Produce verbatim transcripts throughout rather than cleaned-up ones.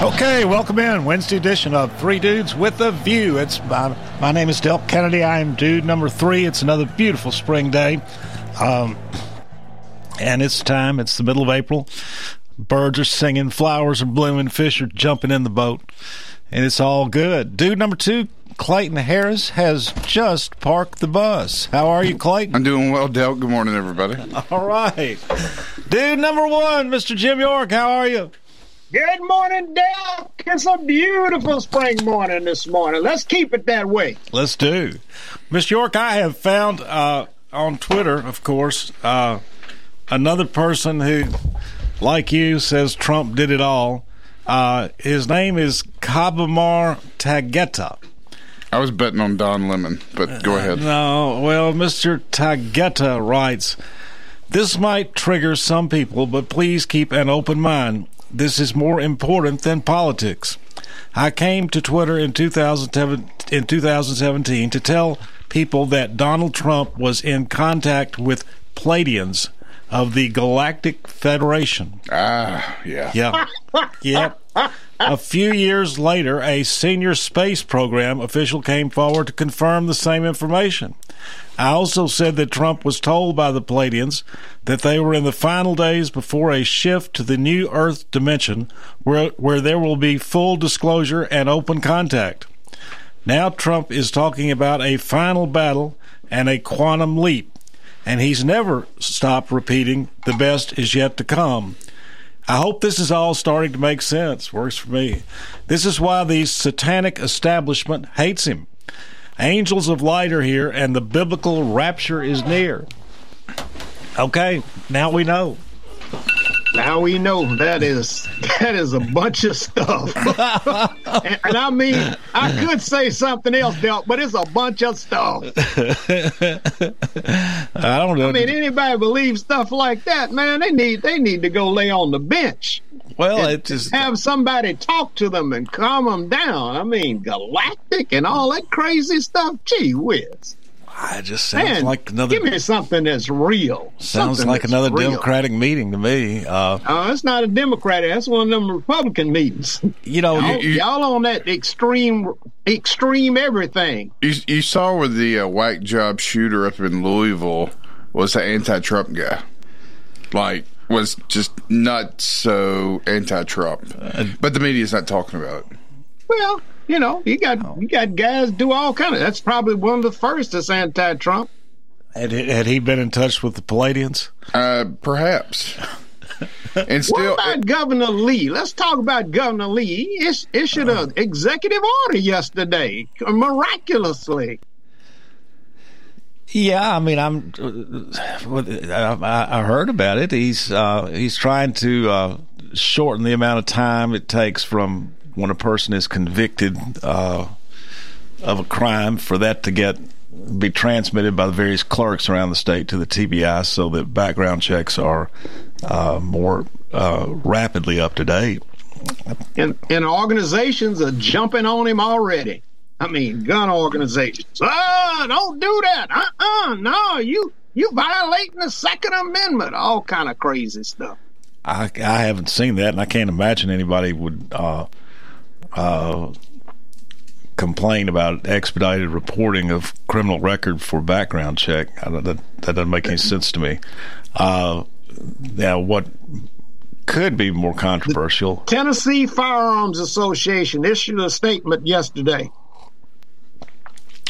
Okay, welcome in. Wednesday edition of Three Dudes with a View. It's my, my name is Del Kennedy. I am dude number three. It's another beautiful spring day. Um, and it's time. It's the middle of April. Birds are singing. Flowers are blooming. Fish are jumping in the boat. And it's all good. Dude number two, Clayton Harris, has just parked the bus. How are you, Clayton? I'm doing well, Del. Good morning, everybody. All right. Dude number one, Mister Jim York, how are you? Good morning, Del. It's a beautiful spring morning this morning. Let's keep it that way. Let's do. Mister York, I have found uh, on Twitter, of course, uh, another person who, like you, says Trump did it all. Uh, his name is Kabamar Tagetta. I was betting on Don Lemon, but go ahead. Uh, no, well, Mister Tagetta writes, "This might trigger some people, but please keep an open mind. This is more important than politics. I came to Twitter in two thousand seventeen to tell people that Donald Trump was in contact with Palladians of the Galactic Federation." Ah, yeah. Yeah. Yeah. A few years later, a senior space program official came forward to confirm the same information. I also said that Trump was told by the Palladians that they were in the final days before a shift to the new Earth dimension where, where there will be full disclosure and open contact. Now Trump is talking about a final battle and a quantum leap, and he's never stopped repeating, "The best is yet to come." I hope this is all starting to make sense. Works for me. This is why the satanic establishment hates him. Angels of light are here, and the biblical rapture is near. Okay, now we know. Now we know. That is that is a bunch of stuff. and, and I mean, I could say something else, Del, but it's a bunch of stuff. I don't know. I mean, anybody believes stuff like that, man, they need they need to go lay on the bench. Well, and, it just have somebody talk to them and calm them down. I mean, galactic and all that crazy stuff. Gee whiz. I just sounds Man, like another. Give me something that's real. Sounds something like another real. Democratic meeting to me. Uh, uh, it's not a Democratic. That's one of them Republican meetings. You know, y'all, you, you, y'all on that extreme, extreme everything. You, you saw where the uh, whack job shooter up in Louisville was the anti-Trump guy. Like, was just not so anti-Trump, uh, but the media's not talking about it. Well. You know, you got you got guys do all kind of. That's probably one of the first that's anti-Trump. Had, had he been in touch with the Palladians? Uh, perhaps. And still, what about it, Governor Lee? Let's talk about Governor Lee. Is issued uh, an executive order yesterday, miraculously. Yeah, I mean, I'm. I heard about it. He's uh, he's trying to uh, shorten the amount of time it takes from when a person is convicted uh, of a crime for that to get be transmitted by the various clerks around the state to the T B I so that background checks are uh, more uh, rapidly up to date. And, and organizations are jumping on him already. I mean, gun organizations. Ah, oh, don't do that. Uh-uh, no, you, you violating the Second Amendment. All kind of crazy stuff. I, I haven't seen that, and I can't imagine anybody would... Uh, Uh, complain about expedited reporting of criminal record for background check. I don't, that, that doesn't make any sense to me. Uh, now, what could be more controversial? The Tennessee Firearms Association issued a statement yesterday.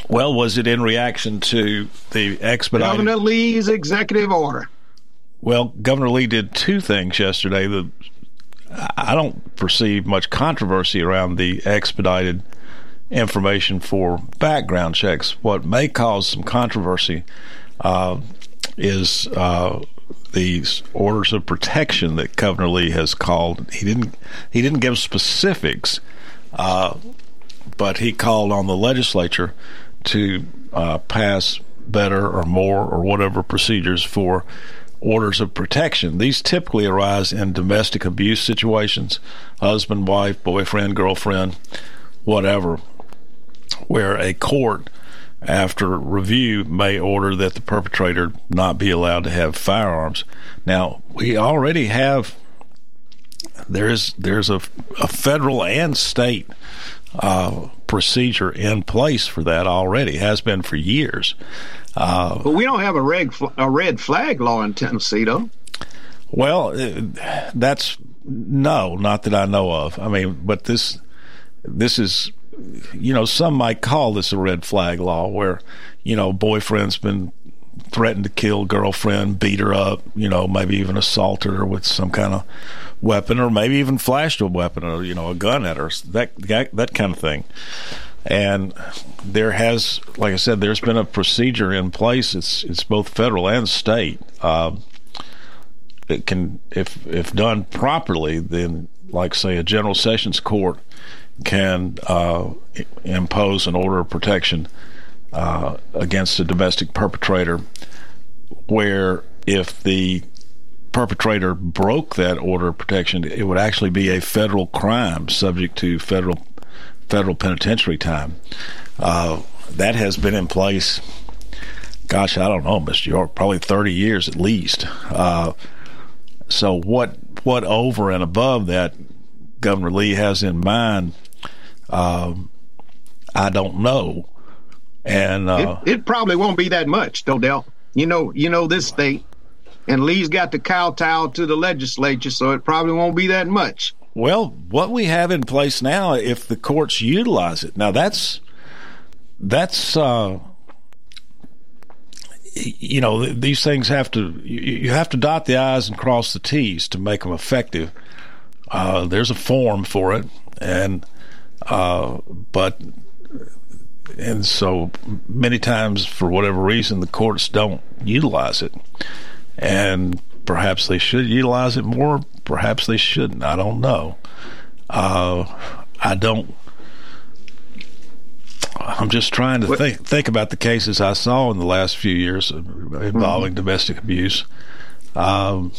Well, was it in reaction to the expedited... Governor Lee's executive order. Well, Governor Lee did two things yesterday. The I don't perceive much controversy around the expedited information for background checks. What may cause some controversy uh, is uh, these orders of protection that Governor Lee has called. He didn't. He didn't give specifics. Uh, but he called on the legislature to uh, pass better or more or whatever procedures for orders of protection. These typically arise in domestic abuse situations, husband, wife, boyfriend, girlfriend, whatever, where a court, after review, may order that the perpetrator not be allowed to have firearms. Now, we already have, there's there's a, a federal and state uh, procedure in place for that already, has been for years. Uh, but we don't have a red, a red flag law in Tennessee, though. Well, that's, no, not that I know of. I mean, but this this is... You know, some might call this a red flag law where, you know, boyfriend's been threatened to kill girlfriend, beat her up, you know, maybe even assault her with some kind of weapon, or maybe even flashed a weapon or, you know, a gun at her, that, that kind of thing. And there has, like I said, there's been a procedure in place. It's it's both federal and state. Uh, it can, if if done properly, then, like, say, a general sessions court can uh, impose an order of protection uh, against a domestic perpetrator where, if the perpetrator broke that order of protection, it would actually be a federal crime subject to federal federal penitentiary time. Uh, that has been in place, gosh, I don't know, Mister York, probably thirty years at least. Uh, so what what over and above that Governor Lee has in mind, um, I don't know, and uh, it, it probably won't be that much, though, Del. You know, you know this state, and Lee's got to kowtow to the legislature, so it probably won't be that much. Well, what we have in place now, if the courts utilize it, now that's that's uh, you know, these things have to, you have to dot the I's and cross the T's to make them effective. Uh, there's a form for it, and uh, but and so many times, for whatever reason, the courts don't utilize it, and perhaps they should utilize it more. Perhaps they shouldn't. I don't know. Uh, I don't. I'm just trying to what? think think about the cases I saw in the last few years involving mm-hmm. domestic abuse. Um,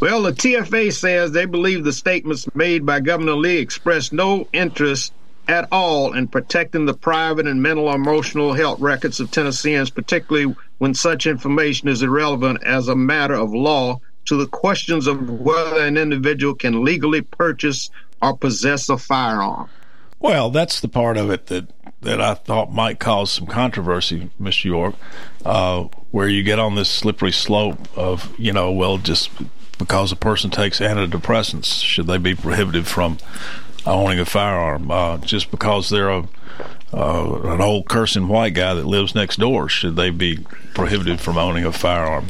Well, the T F A says they believe the statements made by Governor Lee expressed no interest at all in protecting the private and mental or emotional health records of Tennesseans, particularly when such information is irrelevant as a matter of law to the questions of whether an individual can legally purchase or possess a firearm. Well, that's the part of it that, that I thought might cause some controversy, Mister York, uh, where you get on this slippery slope of, you know, well, just because a person takes antidepressants, should they be prohibited from owning a firearm? Uh, just because they're a, uh, an old cursing white guy that lives next door, should they be prohibited from owning a firearm?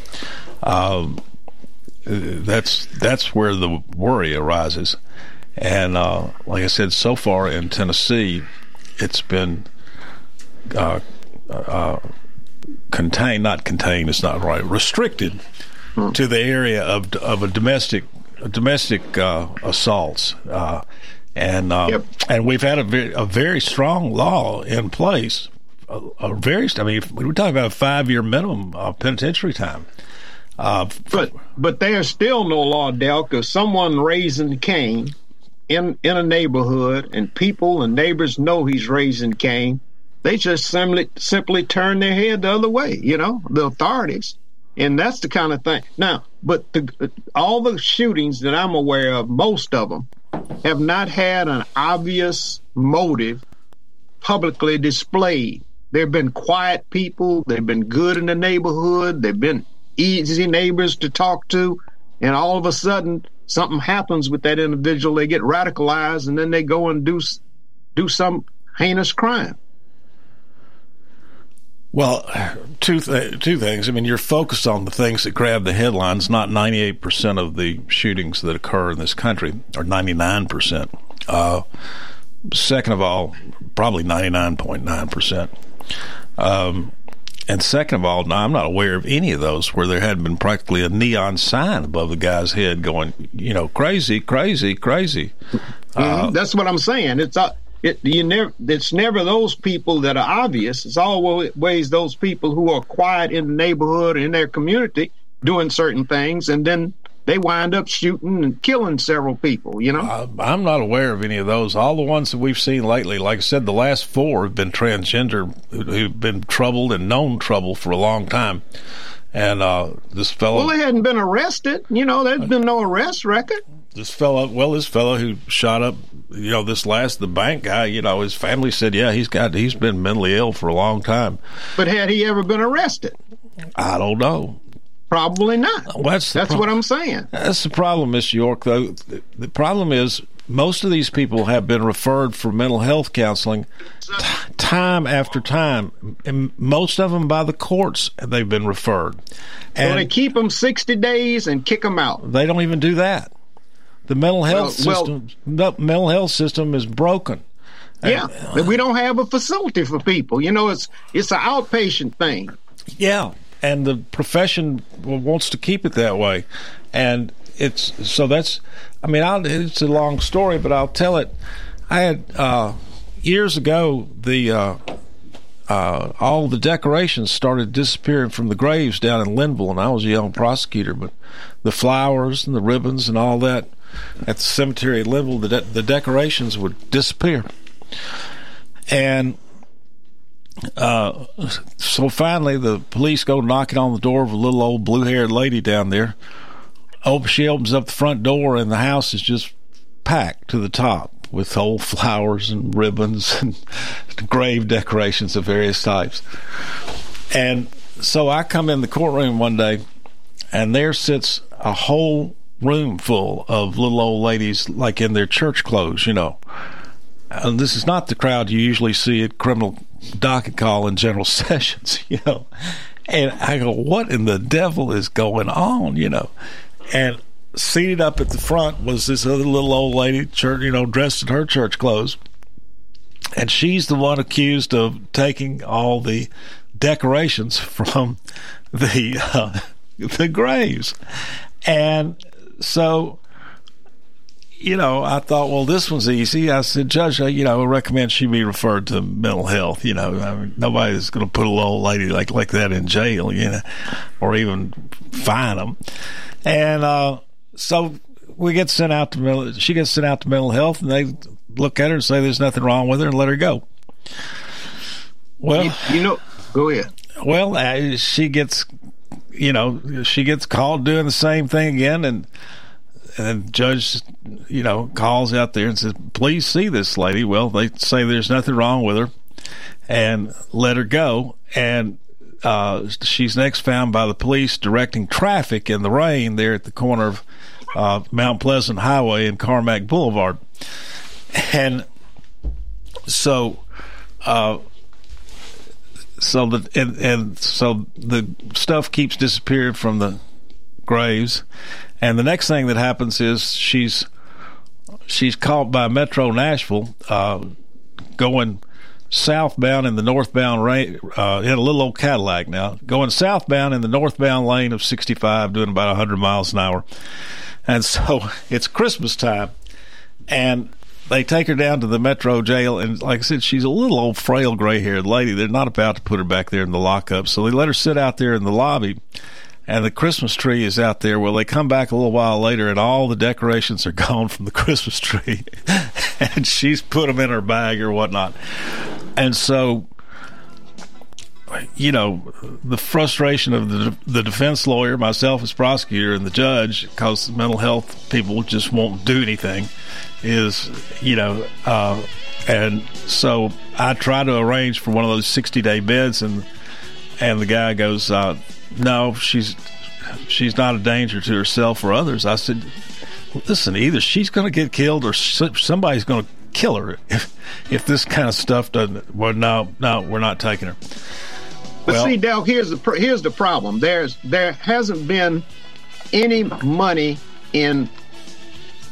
Uh, that's that's where the worry arises. And uh, like I said, so far in Tennessee, it's been uh, uh, contained, not contained, it's not right, restricted to the area of of a domestic domestic uh, assaults, uh, and uh, yep. and we've had a very, a very strong law in place. A, a very, I mean, we were talking about a five year minimum uh, penitentiary time. Uh, but but there's still no law, Del, because someone raising Cain in in a neighborhood, and people and neighbors know he's raising Cain. They just simply simply turn their head the other way. You know, the authorities. And that's the kind of thing. Now, but the, all the shootings that I'm aware of, most of them, have not had an obvious motive publicly displayed. They've been quiet people. They've been good in the neighborhood. They've been easy neighbors to talk to. And all of a sudden, something happens with that individual. They get radicalized, and then they go and do, do some heinous crime. Well, two th- two things. I mean, you're focused on the things that grab the headlines. Not ninety-eight percent of the shootings that occur in this country, or ninety-nine percent. Uh, second of all, probably ninety-nine point nine percent. Um, and second of all, no, I'm not aware of any of those where there had been practically a neon sign above the guy's head going, you know, crazy, crazy, crazy. Mm-hmm. Uh, That's what I'm saying. It's a, It, you never, it's never those people that are obvious. It's always those people who are quiet in the neighborhood, in their community, doing certain things, and then they wind up shooting and killing several people, you know? Uh, I'm not aware of any of those. All the ones that we've seen lately, like I said, the last four have been transgender, who've been troubled and known trouble for a long time. And uh, this fellow... Well, they hadn't been arrested. You know, there's uh, been no arrest record. This fellow, well, this fellow who shot up, you know, this last, the bank guy, you know, his family said, yeah, he's got, he's been mentally ill for a long time. But had he ever been arrested? I don't know. Probably not. Well, that's that's pro- what I'm saying. That's the problem, Mister York, though. The problem is most of these people have been referred for mental health counseling t- time after time, and most of them by the courts they've been referred. And so they keep them sixty days and kick them out. They don't even do that. The mental health well, system well, the mental health system is broken. Yeah, and, uh, we don't have a facility for people. You know, it's it's an outpatient thing. Yeah. And the profession wants to keep it that way, and it's so that's. I mean, I'll, it's a long story, but I'll tell it. I had uh, years ago the uh, uh, all the decorations started disappearing from the graves down in Linville, and I was a young prosecutor. But the flowers and the ribbons and all that at the cemetery at Linville, the, de- the decorations would disappear, and. Uh, so finally the police go knocking on the door of a little old blue-haired lady down there. Oh, she opens up the front door and the house is just packed to the top with old flowers and ribbons and grave decorations of various types. And so I come in the courtroom one day and there sits a whole room full of little old ladies like in their church clothes, you know. And this is not the crowd you usually see at criminal docket call in general sessions, you know. And I go, what in the devil is going on, you know? And seated up at the front was this other little old lady, church, you know, dressed in her church clothes. And she's the one accused of taking all the decorations from the uh, the graves. And so... You know, I thought, well, this one's easy. I said, Judge, you know, I recommend she be referred to mental health. You know, I mean, nobody's going to put a little old lady like, like that in jail, you know, or even fine them. And uh, so we get sent out to mental. She gets sent out to mental health, and they look at her and say there's nothing wrong with her and let her go. Well, you, you know, go ahead. Well, uh, she gets, you know, she gets called doing the same thing again, and. And the judge, you know, calls out there and says, please see this lady. Well, they say there's nothing wrong with her and let her go. And uh, she's next found by the police directing traffic in the rain there at the corner of uh, Mount Pleasant Highway and Carmack Boulevard. And so uh, so the and, and so the stuff keeps disappearing from the graves. And the next thing that happens is she's she's caught by Metro Nashville uh, going southbound in the northbound lane. Uh, in a little old Cadillac now, going southbound in the northbound lane of sixty-five, doing about one hundred miles an hour. And so it's Christmas time, and they take her down to the Metro jail. And like I said, she's a little old, frail, gray-haired lady. They're not about to put her back there in the lockup, so they let her sit out there in the lobby. And the Christmas tree is out there. Well, they come back a little while later, and all the decorations are gone from the Christmas tree. And she's put them in her bag or whatnot. And so, you know, the frustration of the the defense lawyer, myself as prosecutor, and the judge, because the mental health people just won't do anything, is, you know, uh, and so I try to arrange for one of those sixty-day beds, and and the guy goes... Uh, No, she's she's not a danger to herself or others. I said, listen, either she's going to get killed or somebody's going to kill her if if this kind of stuff doesn't. Well, no, no, we're not taking her. But well, see, Del, here's the here's the problem. There's there hasn't been any money in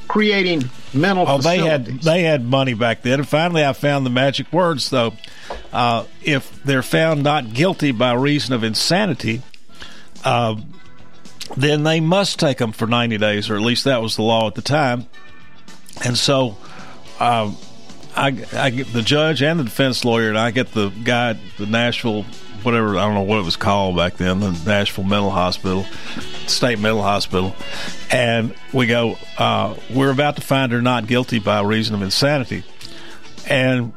creating mental. Oh, facilities. they had they had money back then. And finally, I found the magic words though. Uh, if they're found not guilty by reason of insanity. Uh, then they must take them for ninety days, or at least that was the law at the time. And so uh, I, I get the judge and the defense lawyer, and I get the guy at the Nashville, whatever, I don't know what it was called back then, the Nashville Mental Hospital, State Mental Hospital, and we go, uh, we're about to find her not guilty by reason of insanity. And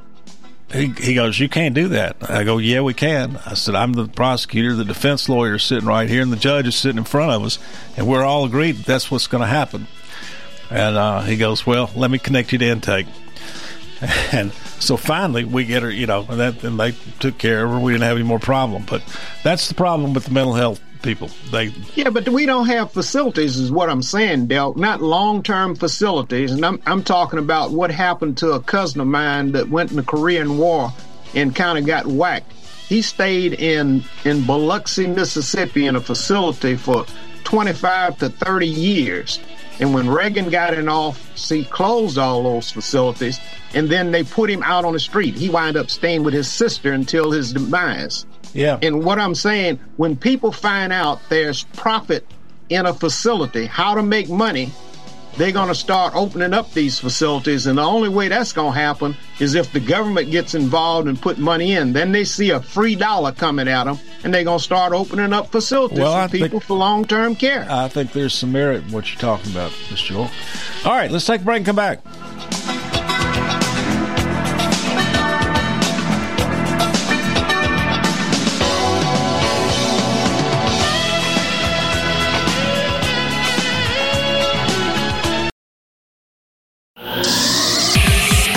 he, he goes, you can't do that. I go, yeah, we can. I said, I'm the prosecutor, the defense lawyer is sitting right here, and the judge is sitting in front of us, and we're all agreed that that's what's going to happen. And uh, he goes, well, let me connect you to intake. And so finally we get her, you know, and, that, and they took care of her. We didn't have any more problem. But that's the problem with the mental health people. They Yeah, but we don't have facilities is what I'm saying, Del. Not long-term facilities. And I'm, I'm talking about what happened to a cousin of mine that went in the Korean War and kind of got whacked. He stayed in, in Biloxi, Mississippi in a facility for twenty-five to thirty years. And when Reagan got in office, he closed all those facilities, and then they put him out on the street. He wound up staying with his sister until his demise. Yeah. And what I'm saying, when people find out there's profit in a facility, how to make money, they're going to start opening up these facilities. And the only way that's going to happen is if the government gets involved and put money in. Then they see a free dollar coming at them, and they're going to start opening up facilities well, for people think, for long-term care. I think there's some merit in what you're talking about, Mister Joel. All right, let's take a break and come back.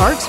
Parks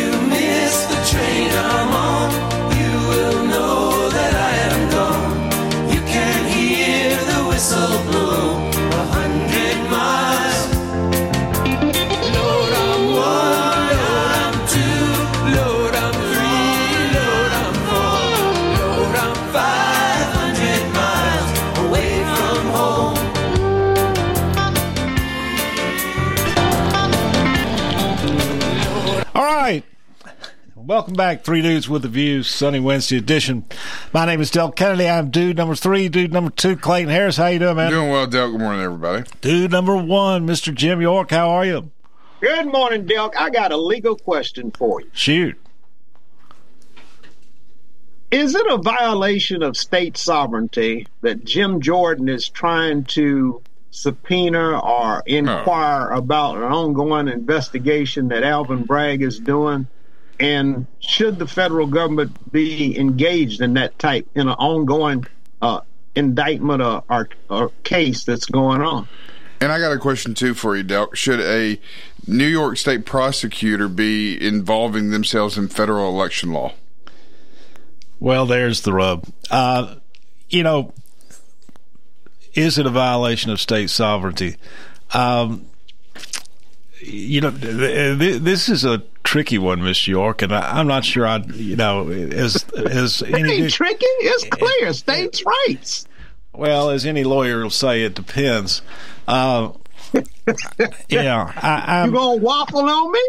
Welcome back, Three Dudes with a View, Sunny Wednesday edition. My name is Del Kennedy. I'm dude number three, dude number two, Clayton Harris. How you doing, man? Doing well, Del. Good morning, everybody. Dude number one, Mister Jim York. How are you? Good morning, Del. I got a legal question for you. Shoot. Is it a violation of state sovereignty that Jim Jordan is trying to subpoena or inquire oh. about an ongoing investigation that Alvin Bragg is doing? And should the federal government be engaged in that type, in an ongoing uh, indictment or, or, or case that's going on? And I got a question, too, for you, Del. Should a New York state prosecutor be involving themselves in federal election law? Well, there's the rub. Uh, you know, is it a violation of state sovereignty? Um, you know, th- th- this is a tricky one, Miss York, and I, I'm not sure I, you know, as as any it ain't tricky, it's clear, states' rights. Well, as any lawyer will say, it depends. Uh, yeah, I, you gonna waffle on me?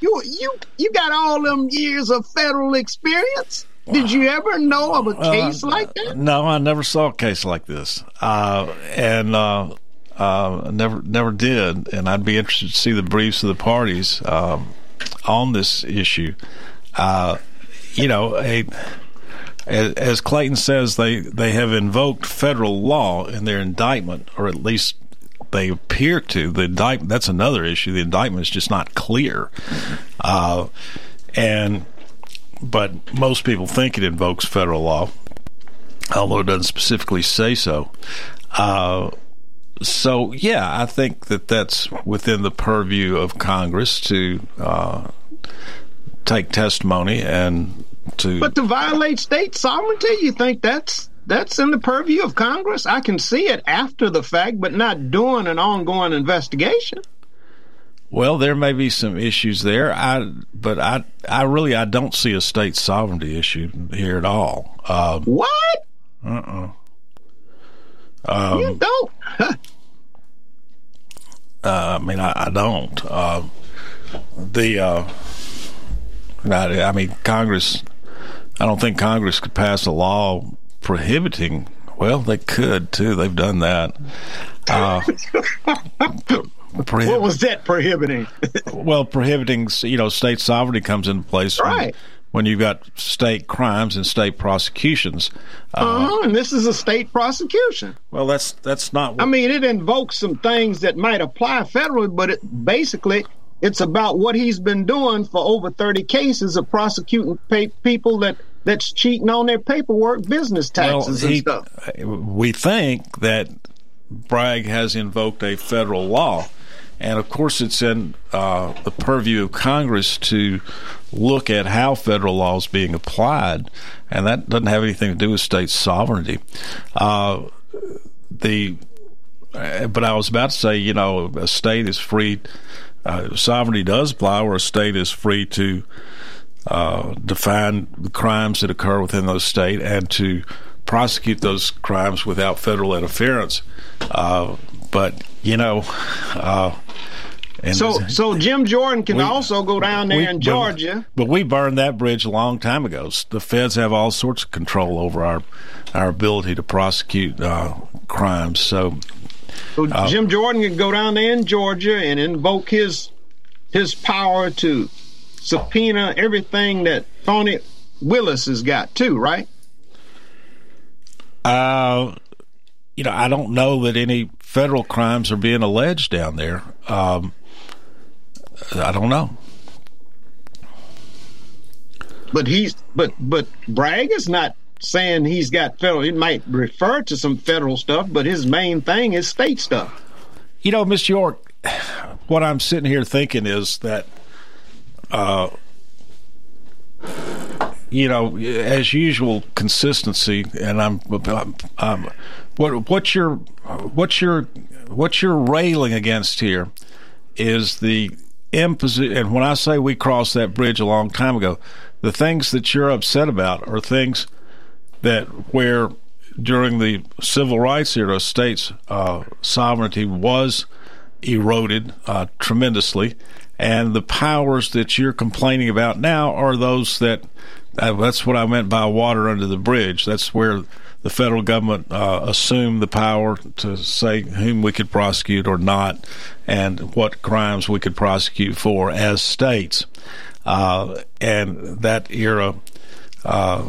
You you you got all them years of federal experience. Did you ever know of a case uh, like that? No, I never saw a case like this, uh, and. Uh, Uh, never, never did, and I'd be interested to see the briefs of the parties um, on this issue. Uh, you know, a, as, as Clayton says, they, they have invoked federal law in their indictment, or at least they appear to. The indictment, that's another issue. The indictment is just not clear, uh, and but most people think it invokes federal law, although it doesn't specifically say so. Uh, So, yeah, I think that that's within the purview of Congress to uh, take testimony and to... But to violate state sovereignty, you think that's that's in the purview of Congress? I can see it after the fact, but not doing an ongoing investigation. Well, there may be some issues there, I but I, I really I don't see a state sovereignty issue here at all. Uh, what? Uh-uh. Um, you don't. Huh. Uh, I mean, I, I don't. Uh, the uh, Not, I mean, Congress, I don't think Congress could pass a law prohibiting. Well, they could, too. They've done that. Uh, prohib- what was that prohibiting? Well, prohibiting, you know, state sovereignty comes into place. Right. When, when you've got state crimes and state prosecutions. Uh, uh-huh, and this is a state prosecution. Well, that's that's not... What- I mean, it invokes some things that might apply federally, but it basically... It's about what he's been doing for over thirty cases of prosecuting pay- people that, that's cheating on their paperwork, business taxes well, he, and stuff. We think that Bragg has invoked a federal law. And, of course, it's in uh, the purview of Congress to look at how federal law is being applied. And that doesn't have anything to do with state sovereignty. Uh, the But I was about to say, you know, a state is free... Uh, sovereignty does apply where a state is free to uh, define the crimes that occur within those state and to prosecute those crimes without federal interference. Uh, but, you know... Uh, and so so Jim Jordan can we, also go down there we, in Georgia. But, but we burned that bridge a long time ago. The feds have all sorts of control over our, our ability to prosecute uh, crimes, so... So uh, Jim Jordan can go down there in Georgia and invoke his his power to subpoena everything that Tony Willis has got too, right? Uh, you know, I don't know that any federal crimes are being alleged down there. Um, I don't know. But he's but but Bragg is not saying he's got federal, it might refer to some federal stuff, but his main thing is state stuff. You know, Miz York, what I'm sitting here thinking is that, uh, you know, as usual, consistency. And I'm, I'm, I'm what what's your what's your what's your railing against here is the imposition. And when I say we crossed that bridge a long time ago, the things that you're upset about are things that where during the civil rights era, states' uh, sovereignty was eroded uh, tremendously, and the powers that you're complaining about now are those that, uh, that's what I meant by water under the bridge. That's where the federal government uh, assumed the power to say whom we could prosecute or not and what crimes we could prosecute for as states. Uh, and that era... Uh,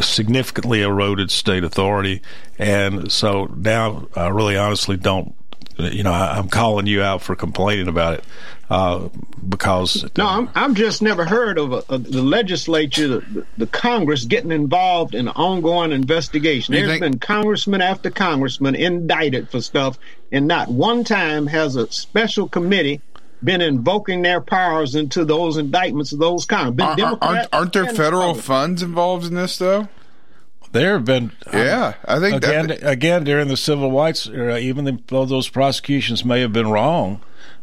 significantly eroded state authority, and so now I really honestly don't, you know, I, I'm calling you out for complaining about it uh, because no, uh, I'm I'm just never heard of, a, of the legislature, the, the Congress getting involved in an ongoing investigation. There's think- been congressman after congressman indicted for stuff, and not one time has a special committee been invoking their powers into those indictments of those kind. Are, aren't, aren't there federal funds involved in this, though? There have been. Yeah, um, I think again, that, again during the civil rights era, even though those prosecutions may have been wrong,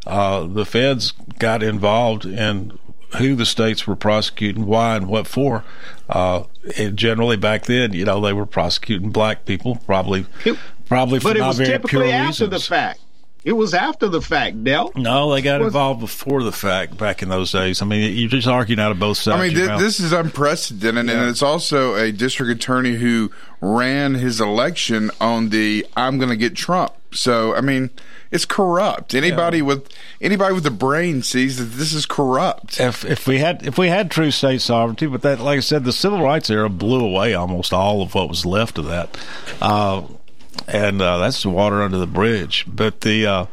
uh, the feds got involved in who the states were prosecuting, why, and what for. Uh, and generally, back then, you know, they were prosecuting black people, probably, it, probably for not very pure reasons. But it was typically after the fact. It was after the fact, Del. No, they got involved before the fact back in those days. I mean, you're just arguing out of both sides. I mean, th- this is unprecedented, yeah. And it's also a district attorney who ran his election on the "I'm going to get Trump." So, I mean, it's corrupt. Anybody yeah. with anybody with a brain sees that this is corrupt. If if we had if we had true state sovereignty, but that, like I said, the civil rights era blew away almost all of what was left of that. Uh, And uh, that's the water under the bridge. But the, uh,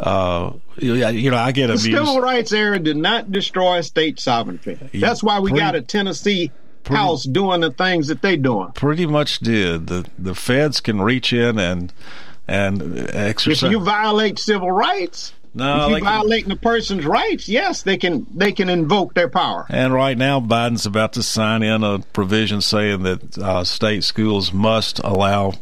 uh, you know, I get abused. The civil rights era did not destroy state sovereignty. That's why we pretty, got a Tennessee pretty, House doing the things that they're doing. Pretty much did. The the feds can reach in and and exercise. If you violate civil rights, no, if you violate a person's rights, yes, they can they can invoke their power. And right now, Biden's about to sign in a provision saying that uh, state schools must allow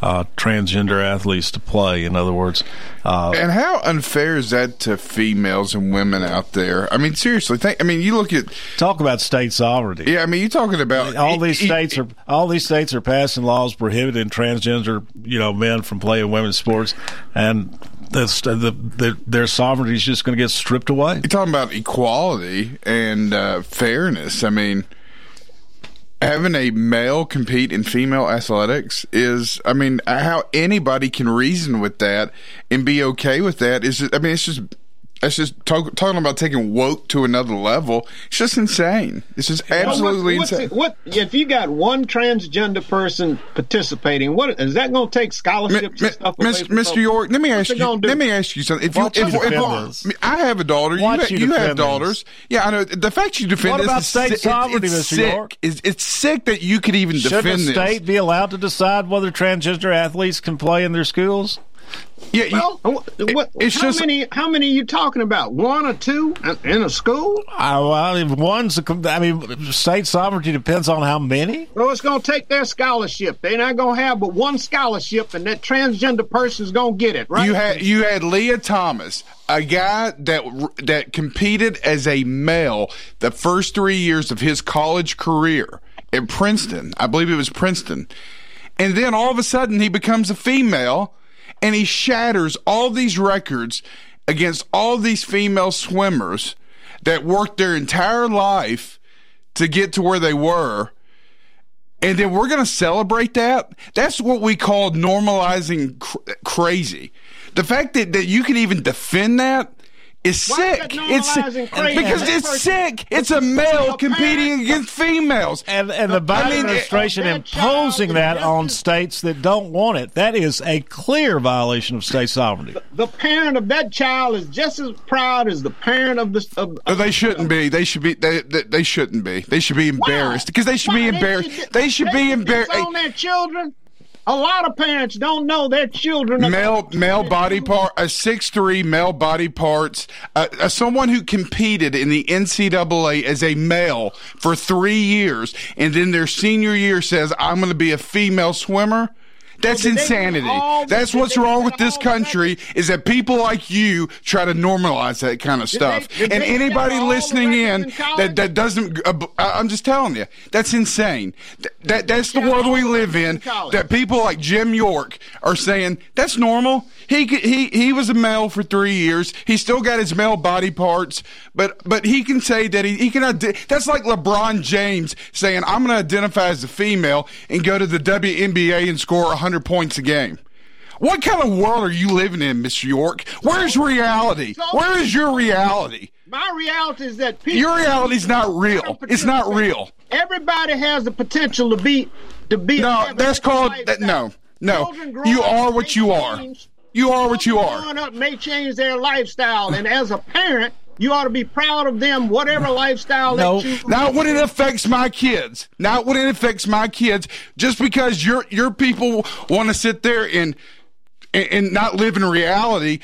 uh, transgender athletes to play. In other words, uh, and how unfair is that to females and women out there? I mean, seriously, think, I mean, you look at talk about state sovereignty. Yeah, I mean, you're talking about all these it, states it, are all these states are passing laws prohibiting transgender, you know, men from playing women's sports, and That's, the, the, their sovereignty is just going to get stripped away. You're talking about equality and uh, fairness. I mean, having a male compete in female athletics is, I mean, how anybody can reason with that and be okay with that is, I mean, it's just, it's just talk, talking about taking woke to another level. It's just insane. It's just absolutely what, what, insane. What if you got one transgender person participating? What is that going to take scholarships M- and stuff? M- away from Mister York, let me ask you. Let me ask you something. If you, you if, if, if, I have a daughter. Watch you, you, you have daughters. Yeah, I know. The fact you defend what this about state is, sovereignty, it's, it's Mister Sick. York, it's, it's sick that you could even Shouldn't defend this. Should the state be allowed to decide whether transgender athletes can play in their schools? Yeah, well, you, what, it's how just, many? How many are you talking about? One or two in a school? I, well, one's. I mean, state sovereignty depends on how many. Well, it's going to take their scholarship. They're not going to have but one scholarship, and that transgender person's going to get it. Right? You had you had Leah Thomas, a guy that that competed as a male the first three years of his college career at Princeton. I believe it was Princeton, and then all of a sudden he becomes a female. And he shatters all these records against all these female swimmers that worked their entire life to get to where they were. And then we're going to celebrate that? That's what we call normalizing cr- crazy. The fact that, that you can even defend that is Why sick. Is it's crazy? Because it's person, sick. It's a male competing against females. And and the Biden I mean, administration it, imposing that on states that don't want it. That is a clear violation of state sovereignty. The, the parent of that child is just as proud as the parent of the of, of they shouldn't be. They should be they they, they shouldn't be. They should be embarrassed. Because they should Why? be embarrassed. They should, they should they be embarrassed on their children. A lot of parents don't know their children. Are male, male body part, a six three male body parts, uh, uh, someone who competed in the N C double A as a male for three years, and then their senior year says, "I'm going to be a female swimmer." That's insanity. That's what's wrong with this country is that people like you try to normalize that kind of stuff. And anybody listening in that, that doesn't, I'm just telling you, that's insane. That that's the world we live in. That people like Jim York are saying that's normal. He he he was a male for three years. He still got his male body parts, but but he can say that he he can. That's like LeBron James saying, "I'm going to identify as a female and go to the W N B A and score one hundred." Points a game. What kind of world are you living in, Mister York? Where's reality? Where is your reality? My reality is that people your reality is not real. It's not real. Everybody has the potential to be to be. No, that's called that, no, no. You are what you are. You are what you are. Growing up may change their lifestyle, and as a parent, you ought to be proud of them, whatever lifestyle no. they choose. Not when it affects my kids. Not when it affects my kids. Just because your your people want to sit there and, and and not live in reality,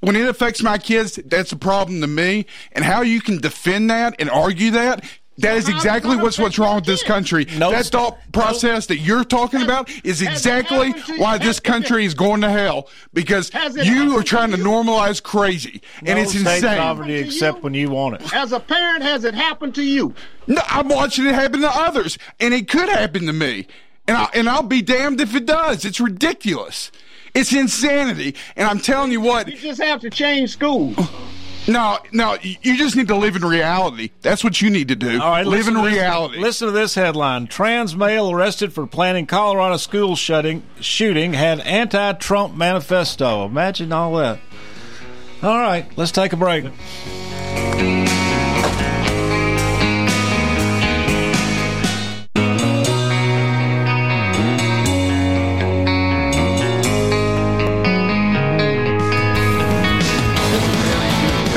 when it affects my kids, that's a problem to me. And how you can defend that and argue that, that is exactly what's what's wrong with this country. No. That thought process that you're talking about is exactly why this country is going to hell, because you are trying to normalize crazy, and it's insane. No state sovereignty except when you want it. As a parent, has it happened to you? No, I'm watching it happen to others, and it could happen to me, and I, and I'll be damned if it does. It's ridiculous. It's insanity, and I'm telling you what. You just have to change schools. No, no, you just need to live in reality. That's what you need to do. All right, live in reality. Listen to this headline. Trans male arrested for planning Colorado school shooting, shooting had anti-Trump manifesto. Imagine all that. All right, let's take a break.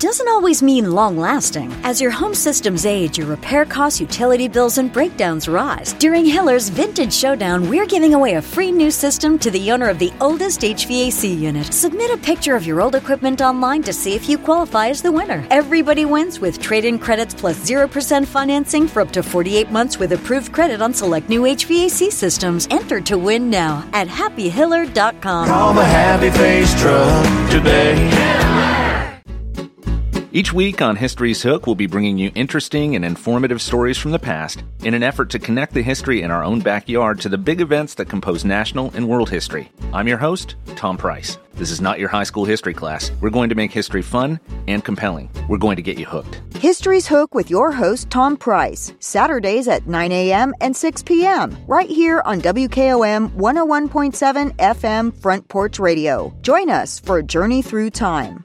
doesn't always mean long-lasting. As your home systems age, your repair costs, utility bills, and breakdowns rise. During Hiller's Vintage Showdown, we're giving away a free new system to the owner of the oldest H V A C unit. Submit a picture of your old equipment online to see if you qualify as the winner. Everybody wins with trade-in credits plus zero percent financing for up to forty-eight months with approved credit on select new H V A C systems. Enter to win now at happy hiller dot com. Call the Happy Face Truck today. Yeah. Each week on History's Hook, we'll be bringing you interesting and informative stories from the past in an effort to connect the history in our own backyard to the big events that compose national and world history. I'm your host, Tom Price. This is not your high school history class. We're going to make history fun and compelling. We're going to get you hooked. History's Hook with your host, Tom Price. Saturdays at nine a.m. and six p.m. right here on W K O M one oh one point seven F M Front Porch Radio. Join us for a journey through time.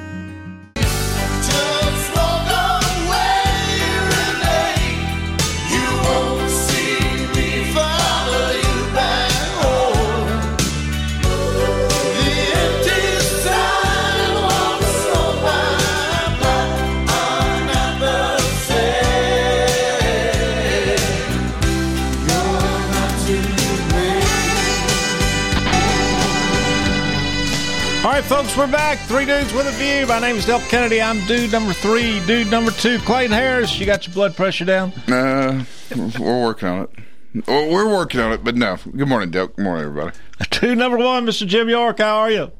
Folks, we're back. Three Dudes with a View. My name is Del Kennedy. I'm dude number three. Dude number two, Clayton Harris. You got your blood pressure down? Uh, we're working on it. We're working on it, but no. Good morning, Del. Good morning, everybody. Dude number one, Mister Jim York. How are you?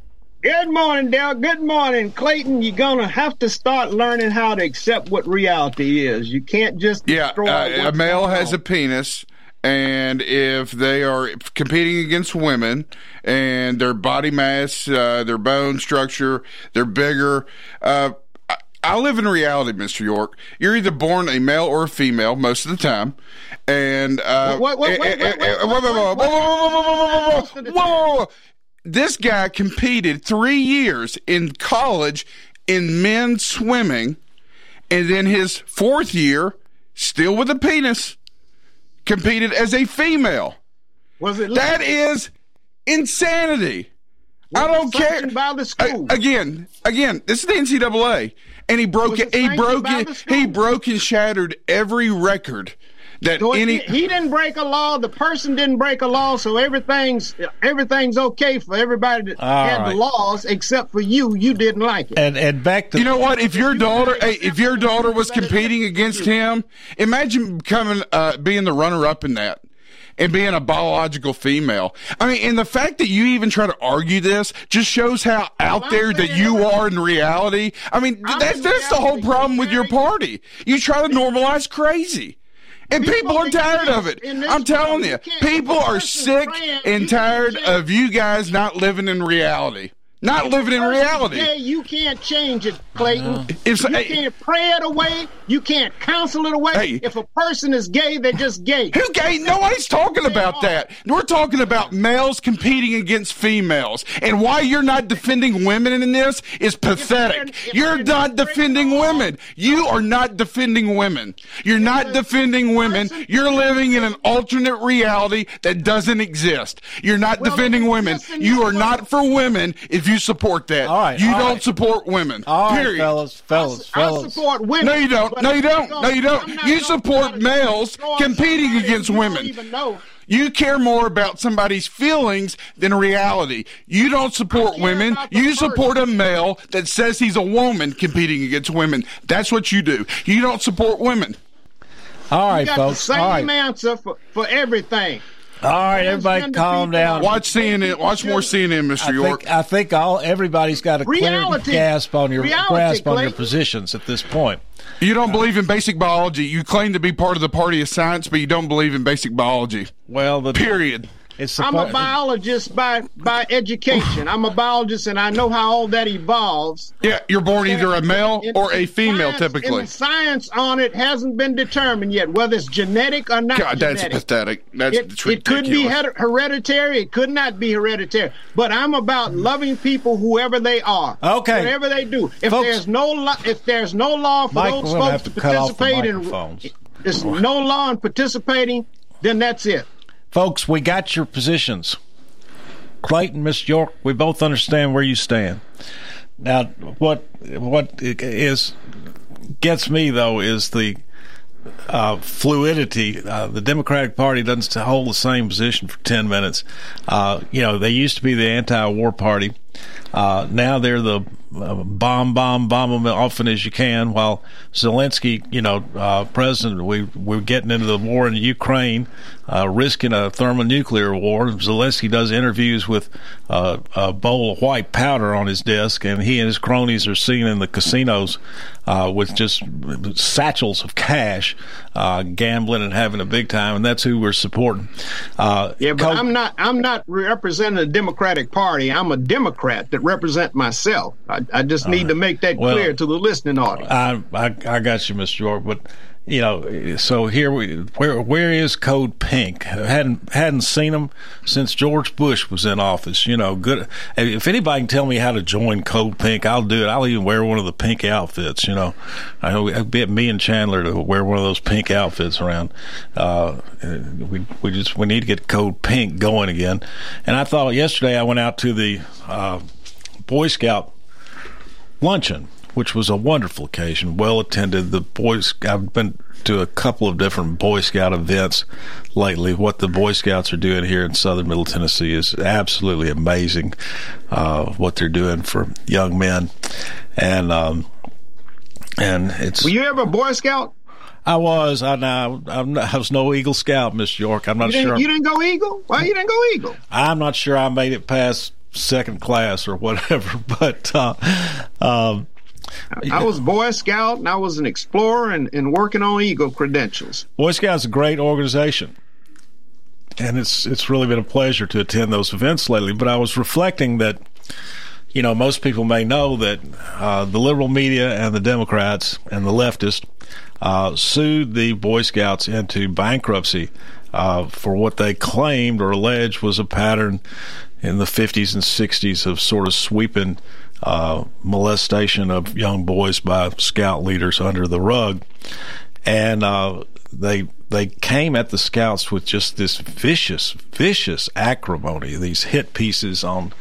Good morning, Del. Good morning, Clayton. You're going to have to start learning how to accept what reality is. You can't just yeah, destroy uh, a male has on. a penis. And if they are competing against women and their body mass, uh, their bone structure, they're bigger. Uh, I, I live in reality, Mister York. You're either born a male or a female most of the time. And, uh, wait, wait, wait, wait, wait, wait, this guy competed three years in college in men's swimming. And then his fourth year, still with a penis, competed as a female. Was it? That is insanity. Was I don't care. By the school. I, again, again, this is the N C double A, and he broke it. He broke it. He broke and shattered every record. That so any it, he didn't break a law. The person didn't break a law, so everything's everything's okay for everybody that All had right. the laws, except for you. You didn't like it. And and back to you know what? If your daughter, hey, if your daughter was competing against him, imagine becoming uh, being the runner-up in that. And being a biological female. I mean, and the fact that you even try to argue this just shows how out well, there that you are in reality. I mean, I'm that's that's the whole problem with your party. You try to normalize crazy. And people, people are tired of it. I'm telling you, people are sick and tired of you guys not living in reality. Not living in reality. Yeah, you can't change it, Clayton. If, you hey, can't pray it away. You can't counsel it away. Hey, if a person is gay, they're just gay. Who gay? Nobody's talking about that. We're talking about males competing against females. And why you're not defending women in this is pathetic. If they're, if you're not defending women. You are not defending women. You're not defending women. You're living in an alternate reality that doesn't exist. You're not defending women. You are not for women if you You support that. All right, you all don't right. support women. All period. Right, fellas, fellas, I, fellas. I support women. No, you don't. No, you don't. No, you don't. You support males competing against women. You care more about somebody's feelings than reality. You don't support women. You support a male that says he's a woman competing against women. That's what you do. You don't support women. All right, folks. You got the same answer for, for everything. All right, everybody, calm down. Watch C N N. Watch more C N N, Mister York. I think all everybody's got a clear grasp on your grasp on your positions at this point. You don't believe in basic biology. You claim to be part of the party of science, but you don't believe in basic biology. Well, the period. It's I'm a biologist by by education. I'm a biologist, and I know how all that evolves. Yeah, you're born either a male or a female, typically. The science on it hasn't been determined yet, whether it's genetic or not. God, that's pathetic. That's ridiculous. It could be hereditary. It could not be hereditary. But I'm about loving people, whoever they are. Okay. Whatever they do. If there's no law, if there's no law for those folks to participate in, there's no law in participating, then that's it. Folks, we got your positions. Clayton, Miss York, we both understand where you stand. Now, what what is gets me, though, is the uh, fluidity. Uh, the Democratic Party doesn't hold the same position for ten minutes. Uh, you know, they used to be the anti-war party. Uh, now they're the uh, bomb, bomb, bomb them often as you can. While Zelensky, you know, uh, president, we we're getting into the war in Ukraine, uh, risking a thermonuclear war. Zelensky does interviews with uh, a bowl of white powder on his desk, and he and his cronies are seen in the casinos uh, with just satchels of cash, uh, gambling and having a big time. And that's who we're supporting. Uh, yeah, but Co- I'm not. I'm not representing the Democratic Party. I'm a Democrat that represent myself. I, I just need right. to make that well, clear to the listening audience. I, I, I got you, Mister York, but you know, so here we where where is Code Pink? I hadn't hadn't seen him since George Bush was in office. You know, good. If anybody can tell me how to join Code Pink, I'll do it. I'll even wear one of the pink outfits. You know, I know I bet me and Chandler to wear one of those pink outfits around. Uh, we we just we need to get Code Pink going again. And I thought yesterday I went out to the uh, Boy Scout luncheon, which was a wonderful occasion, well attended. The boys, I've been to a couple of different Boy Scout events lately. What the Boy Scouts are doing here in southern Middle Tennessee is absolutely amazing. Uh, what they're doing for young men, and um, and it's. Were you ever a Boy Scout? I was. I, I'm not, I was no Eagle Scout, Miss York. I'm not you sure. You didn't go Eagle? Why you didn't go Eagle? I'm not sure. I made it past second class or whatever, but. Uh, um, I was Boy Scout, and I was an explorer and, and working on Eagle credentials. Boy Scout's a great organization, and it's it's really been a pleasure to attend those events lately. But I was reflecting that, you know, most people may know that uh, the liberal media and the Democrats and the leftists uh, sued the Boy Scouts into bankruptcy uh, for what they claimed or alleged was a pattern in the fifties and sixties of sort of sweeping Uh, molestation of young boys by scout leaders under the rug, and uh, they they came at the scouts with just this vicious, vicious acrimony. These hit pieces on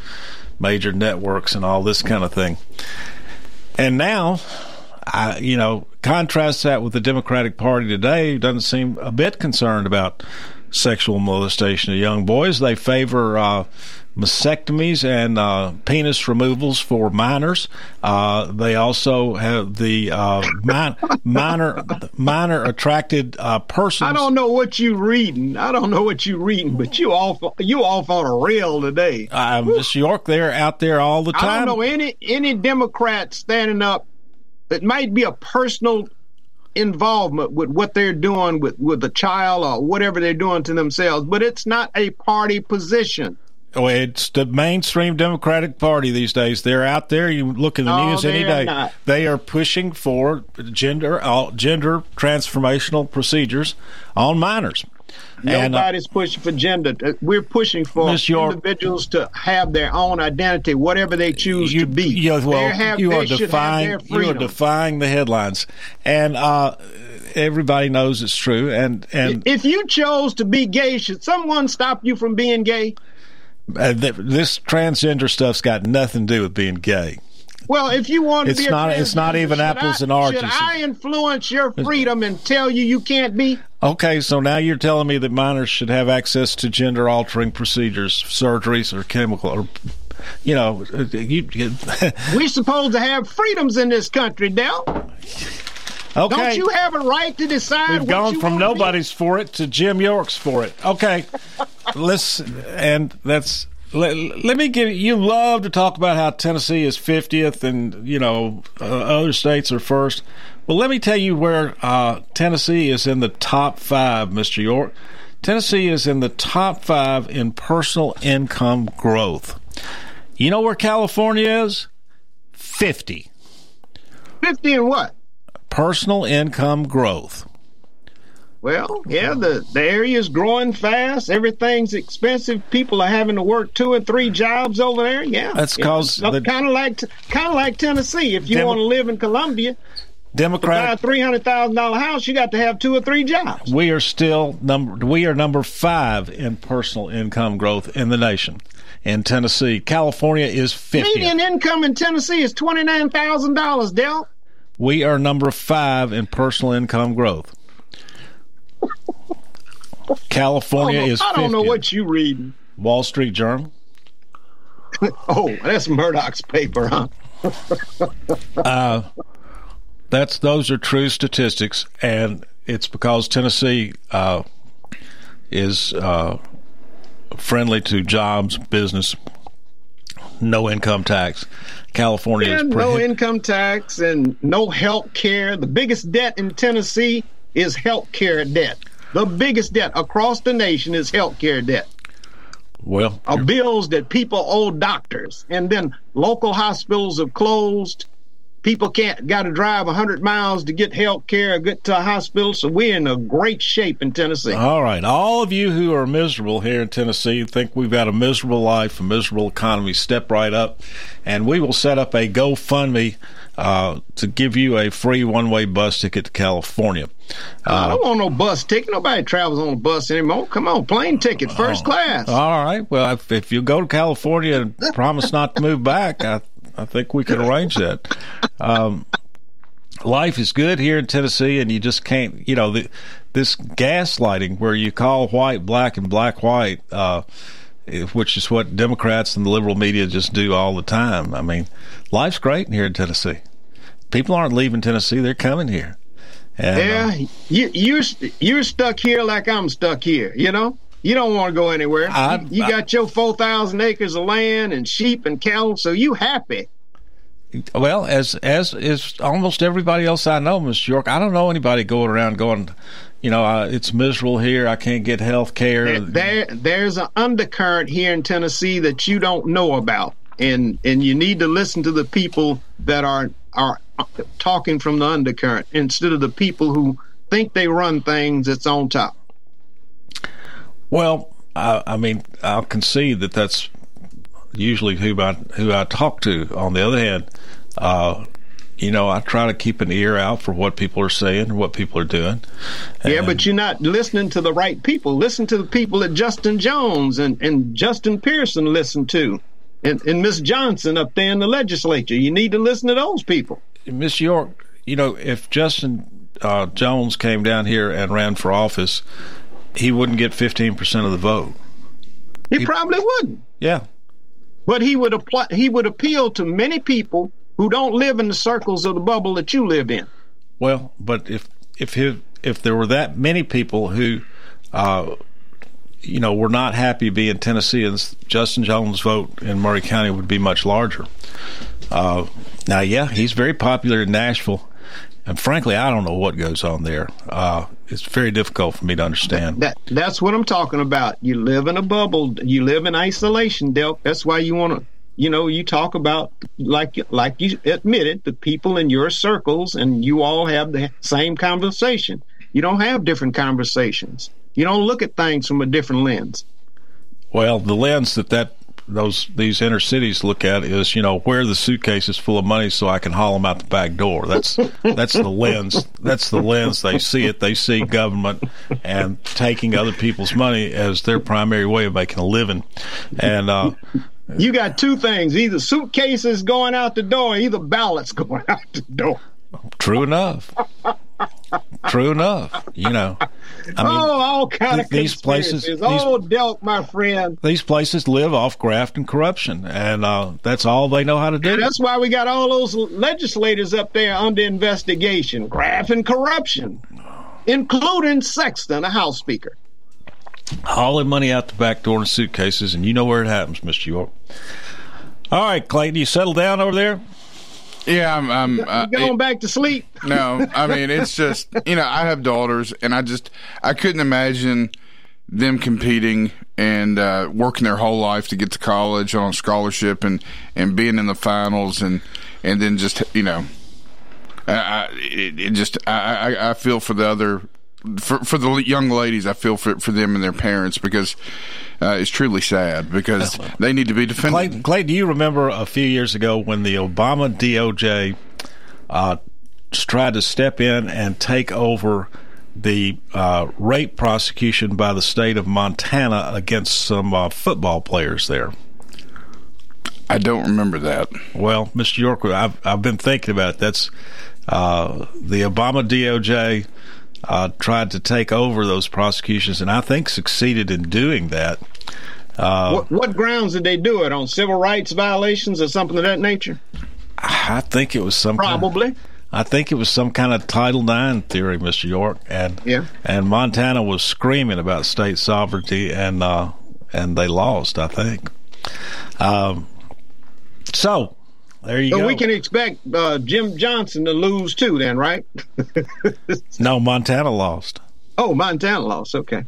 major networks and all this kind of thing. And now I, you know, contrast that with the Democratic Party today, doesn't seem a bit concerned about sexual molestation of young boys. They favor uh, mastectomies and uh, penis removals for minors. Uh, they also have the uh, min- minor minor attracted uh, persons. I don't know what you're reading. I don't know what you're reading, but you off you off on a rail today. Uh, Mister York, they're out there all the time. I don't know any any Democrat standing up that might be a personal involvement with what they're doing with with the child or whatever they're doing to themselves, but it's not a party position. Well, it's the mainstream Democratic Party these days. They're out there. You look in the no, news any day. Not. They are pushing for gender uh, gender transformational procedures on minors. Nobody's and, uh, pushing for gender. We're pushing for York, individuals to have their own identity, whatever they choose you, to be. You, well, have, you, are defying, you are defying the headlines. And uh, everybody knows it's true. And, and If you chose to be gay, should someone stop you from being gay? Uh, th- this transgender stuff's got nothing to do with being gay. Well, if you want to it's be not, a it's not even apples I, and oranges. Should I influence your freedom and tell you you can't be? Okay, so now you're telling me that minors should have access to gender-altering procedures, surgeries, or chemical, or you know, you, you we're supposed to have freedoms in this country, Del. Okay, don't you have a right to decide? We've what gone you from nobody's be? For it to Jim York's for it. Okay, let's and that's. Let, let me give you, you love to talk about how Tennessee is fiftieth and, you know, uh, other states are first. Well, let me tell you where uh, Tennessee is in the top five, Mister York. Tennessee is in the top five in personal income growth. You know where California is? fifty. fifty in what? Personal income growth. Well, yeah, the, the area is growing fast. Everything's expensive. People are having to work two and three jobs over there. Yeah, that's because the kind of like kind of like Tennessee. If you Demo- want to live in Columbia, Democratic to buy a three hundred thousand dollar house, you got to have two or three jobs. We are still number we are number five in personal income growth in the nation. In Tennessee, California is fifty. Median income in Tennessee is twenty nine thousand dollars. Del, we are number five in personal income growth. California is I don't know, I don't know what you reading. Wall Street Journal. Oh, that's Murdoch's paper, huh? uh, that's those are true statistics, and it's because Tennessee uh, is uh, friendly to jobs, business, no income tax. California yeah, is prohi- no income tax and no health care. The biggest debt in Tennessee is health care debt. The biggest debt across the nation is health care debt. Well, are bills that people owe doctors, and then local hospitals have closed. People can't got to drive one hundred miles to get health care or get to a hospital, so we're in a great shape in Tennessee. All right. All of you who are miserable here in Tennessee think we've got a miserable life, a miserable economy, step right up, and we will set up a GoFundMe Uh, to give you a free one-way bus ticket to California. Uh, I don't want no bus ticket. Nobody travels on a bus anymore. Come on, plane ticket, first uh, class. All right. Well, if, if you go to California and promise not to move back, I I think we can arrange that. Um, life is good here in Tennessee, and you just can't, you know, the, this gaslighting where you call white black and black white, uh, which is what Democrats and the liberal media just do all the time. I mean, life's great here in Tennessee. People aren't leaving Tennessee; they're coming here. And, yeah, uh, you you're, you're stuck here like I'm stuck here. You know, you don't want to go anywhere. I, you, you I, got your four thousand acres of land and sheep and cattle, so you happy. Well, as as is almost everybody else I know, Mister York, I don't know anybody going around going, you know, uh, it's miserable here. I can't get health care. There, there, there's an undercurrent here in Tennessee that you don't know about, and and you need to listen to the people that are are. talking from the undercurrent instead of the people who think they run things that's on top. Well, I, I mean, I'll concede that that's usually who I who I talk to. On the other hand, uh, you know, I try to keep an ear out for what people are saying, what people are doing. And yeah, but you're not listening to the right people. Listen to the people that Justin Jones and, and Justin Pearson listen to, and, and Miss Johnson up there in the legislature. You need to listen to those people. Miss York, you know, if Justin uh, Jones came down here and ran for office, he wouldn't get fifteen percent of the vote. He, he probably wouldn't. Yeah. But he would apply, he would appeal to many people who don't live in the circles of the bubble that you live in. Well, but if if his, if there were that many people who, uh, you know, were not happy being Tennesseans, Justin Jones' vote in Murray County would be much larger. Uh, now, yeah, he's very popular in Nashville. And frankly, I don't know what goes on there. Uh, it's very difficult for me to understand. That, that, that's what I'm talking about. You live in a bubble. You live in isolation, Del. That's why you want to, you know, you talk about, like, like you admitted, the people in your circles, and you all have the same conversation. You don't have different conversations. You don't look at things from a different lens. Well, the lens that that those these inner cities look at is, you know, where the suitcase is full of money so I can haul them out the back door. That's that's the lens. That's the lens they see it. They see government and taking other people's money as their primary way of making a living. And uh, you got two things: either suitcases going out the door, either ballots going out the door. True enough. True enough, you know. I mean, oh, all kind of th- these places. These, oh, Delk, my friend. These places live off graft and corruption, and uh, that's all they know how to do. And that's why we got all those legislators up there under investigation, graft and corruption, including Sexton, a House Speaker. Hauling money out the back door in suitcases, and you know where it happens, Mister York. All right, Clayton, you settle down over there? Yeah, I'm, I'm uh, going back to sleep. No, I mean, it's just, you know, I have daughters, and I just, I couldn't imagine them competing and uh, working their whole life to get to college on a scholarship and, and being in the finals and, and then just, you know, I, it, it just, I, I, I feel for the other, for, for the young ladies, I feel for, for them and their parents because uh, it's truly sad because they need to be defended. Clay, Clay, do you remember a few years ago when the Obama D O J uh, tried to step in and take over the uh, rape prosecution by the state of Montana against some uh, football players there? I don't remember that. Well, Mister York, I've, I've been thinking about it. That's uh, the Obama D O J Uh, tried to take over those prosecutions, and I think succeeded in doing that. Uh, what, what grounds did they do it on? Civil rights violations or something of that nature? I think it was some probably. Kind of, I think it was some kind of Title nine theory, Mister York, and yeah. and Montana was screaming about state sovereignty, and uh, and they lost, I think. Um, so. There you so go. We can expect uh, Jim Johnson to lose too, then, right? No, Montana lost. Oh, Montana lost. Okay.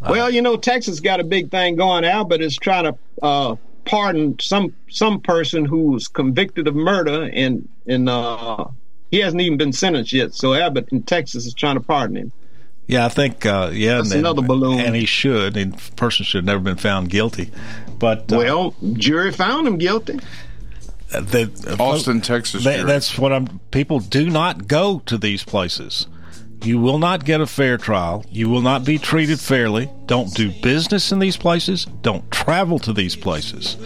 Uh, well, you know, Texas got a big thing going. Albert is trying to uh, pardon some some person who was convicted of murder, and and uh, he hasn't even been sentenced yet. So Albert in Texas is trying to pardon him. Yeah, I think. Uh, yeah, that's and, another balloon. And he should. The person should have never been found guilty. But uh, well, jury found him guilty. The, Austin, Texas. They, that's what I'm. People do not go to these places. You will not get a fair trial. You will not be treated fairly. Don't do business in these places. Don't travel to these places.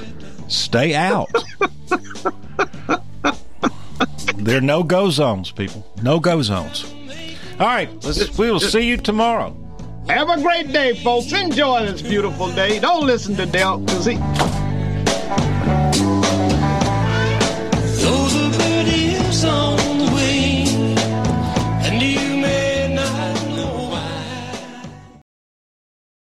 Stay out. There are no go zones, people. No go zones. All right. Let's, we will see you tomorrow. Have a great day, folks. Enjoy this beautiful day. Don't listen to Del, because he.